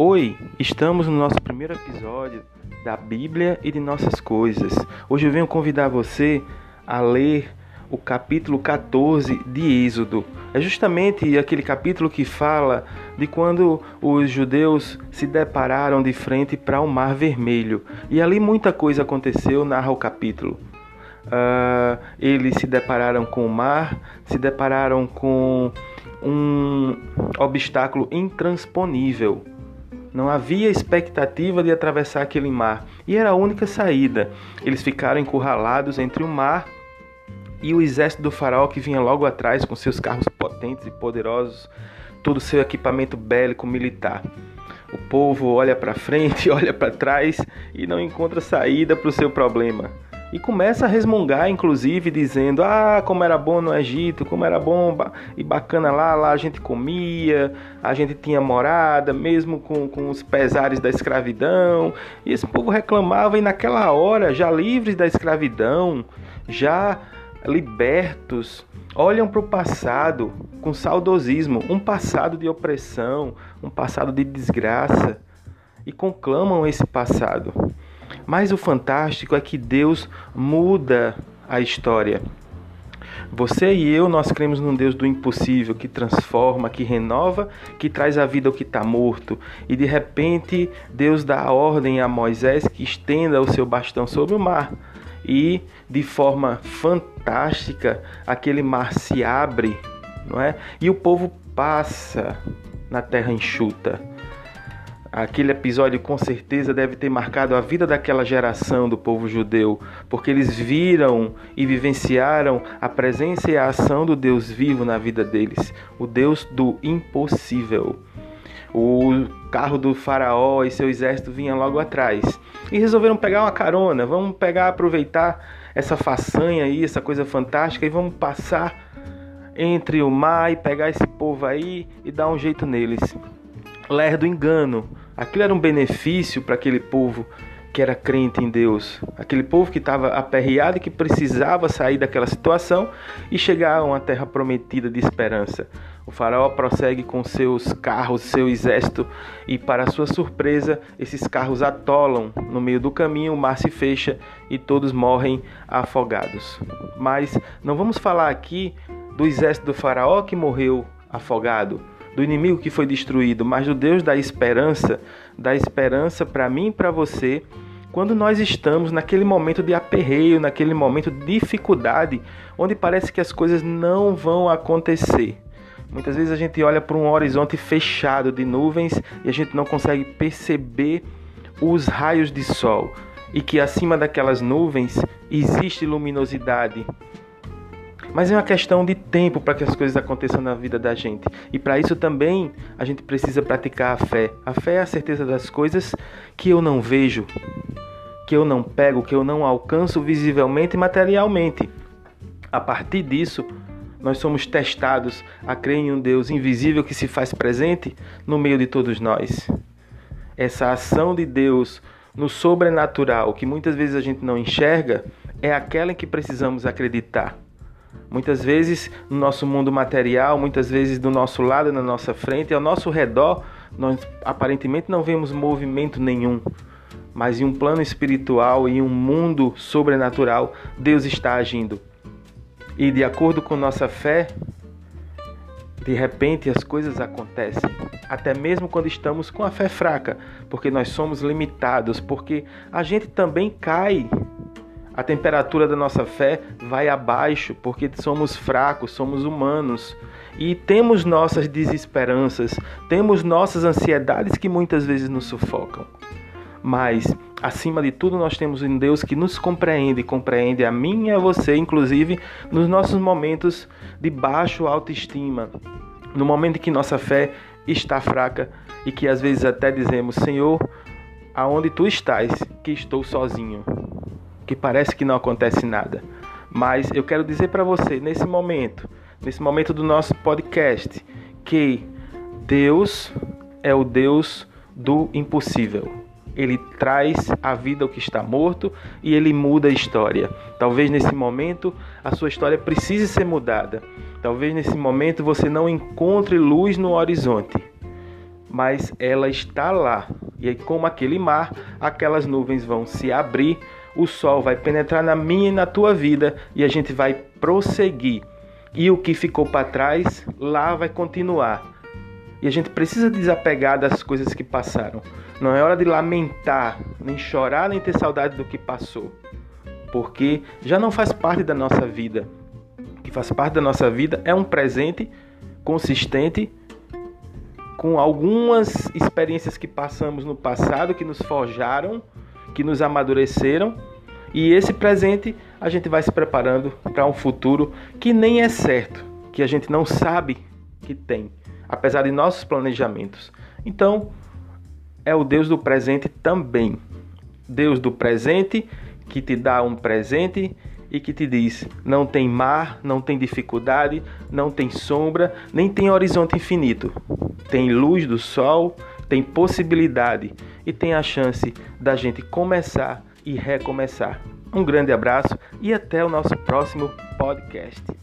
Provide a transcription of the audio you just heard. Oi, estamos no nosso primeiro episódio da Bíblia e de Nossas Coisas. Hoje eu venho convidar você a ler o capítulo 14 de Êxodo. É justamente aquele capítulo que fala de quando os judeus se depararam de frente para o Mar Vermelho. E ali muita coisa aconteceu, narra o capítulo. Eles se depararam com o mar, se depararam com um obstáculo intransponível. Não havia expectativa de atravessar aquele mar, e era a única saída. Eles ficaram encurralados entre o mar e o exército do faraó, que vinha logo atrás com seus carros potentes e poderosos, todo o seu equipamento bélico militar. O povo olha para frente, olha para trás e não encontra saída para o seu problema. E começa a resmungar, inclusive, dizendo: como era bom no Egito, como era bom e bacana lá a gente comia, a gente tinha morada, mesmo com os pesares da escravidão. E esse povo reclamava, e naquela hora, já livres da escravidão, já libertos, olham para o passado com saudosismo, um passado de opressão, um passado de desgraça, e conclamam esse passado. Mas o fantástico é que Deus muda a história. Você e eu, nós cremos num Deus do impossível, que transforma, que renova, que traz à vida o que está morto. E de repente, Deus dá a ordem a Moisés que estenda o seu bastão sobre o mar. E de forma fantástica, aquele mar se abre, não é? E o povo passa na terra enxuta. Aquele episódio com certeza deve ter marcado a vida daquela geração do povo judeu, porque eles viram e vivenciaram a presença e a ação do Deus vivo na vida deles, o Deus do impossível. O carro do faraó e seu exército vinha logo atrás e resolveram pegar uma carona. Vamos aproveitar essa façanha aí, essa coisa fantástica, e vamos passar entre o mar e pegar esse povo aí e dar um jeito neles. Lerdo engano. Aquilo era um benefício para aquele povo que era crente em Deus. Aquele povo que estava aperreado e que precisava sair daquela situação e chegar a uma terra prometida de esperança. O faraó prossegue com seus carros, seu exército, e para sua surpresa, esses carros atolam no meio do caminho, o mar se fecha e todos morrem afogados. Mas não vamos falar aqui do exército do faraó que morreu afogado, do inimigo que foi destruído, mas do Deus da esperança para mim e para você, quando nós estamos naquele momento de aperreio, naquele momento de dificuldade, onde parece que as coisas não vão acontecer. Muitas vezes a gente olha para um horizonte fechado de nuvens e a gente não consegue perceber os raios de sol, e que acima daquelas nuvens existe luminosidade. Mas é uma questão de tempo para que as coisas aconteçam na vida da gente. E para isso também a gente precisa praticar a fé. A fé é a certeza das coisas que eu não vejo, que eu não pego, que eu não alcanço visivelmente e materialmente. A partir disso, nós somos testados a crer em um Deus invisível que se faz presente no meio de todos nós. Essa ação de Deus no sobrenatural, que muitas vezes a gente não enxerga, é aquela em que precisamos acreditar. Muitas vezes no nosso mundo material, muitas vezes do nosso lado, na nossa frente, ao nosso redor, nós aparentemente não vemos movimento nenhum. Mas em um plano espiritual, em um mundo sobrenatural, Deus está agindo. E de acordo com nossa fé, de repente as coisas acontecem. Até mesmo quando estamos com a fé fraca, porque nós somos limitados, porque a gente também cai. A temperatura da nossa fé vai abaixo, porque somos fracos, somos humanos. E temos nossas desesperanças, temos nossas ansiedades que muitas vezes nos sufocam. Mas, acima de tudo, nós temos um Deus que nos compreende, compreende a mim e a você, inclusive, nos nossos momentos de baixa autoestima. No momento em que nossa fé está fraca e que às vezes até dizemos: Senhor, aonde tu estás, que estou sozinho. Que parece que não acontece nada. Mas eu quero dizer para você, nesse momento do nosso podcast, que Deus é o Deus do impossível. Ele traz à vida o que está morto e Ele muda a história. Talvez nesse momento a sua história precise ser mudada. Talvez nesse momento você não encontre luz no horizonte. mas ela está lá. E aí, como aquele mar, aquelas nuvens vão se abrir, o sol vai penetrar na minha e na tua vida e a gente vai prosseguir. E o que ficou para trás, lá vai continuar. E a gente precisa desapegar das coisas que passaram. Não é hora de lamentar, nem chorar, nem ter saudade do que passou. Porque já não faz parte da nossa vida. O que faz parte da nossa vida é um presente consistente com algumas experiências que passamos no passado, que nos forjaram, que nos amadureceram. E esse presente a gente vai se preparando para um futuro que nem é certo, que a gente não sabe que tem, apesar de nossos planejamentos. Então, é o Deus do presente também. Deus do presente que te dá um presente e que te diz: não tem mar, não tem dificuldade, não tem sombra, nem tem horizonte infinito. Tem luz do sol, tem possibilidade e tem a chance da gente começar e recomeçar. Um grande abraço e até o nosso próximo podcast.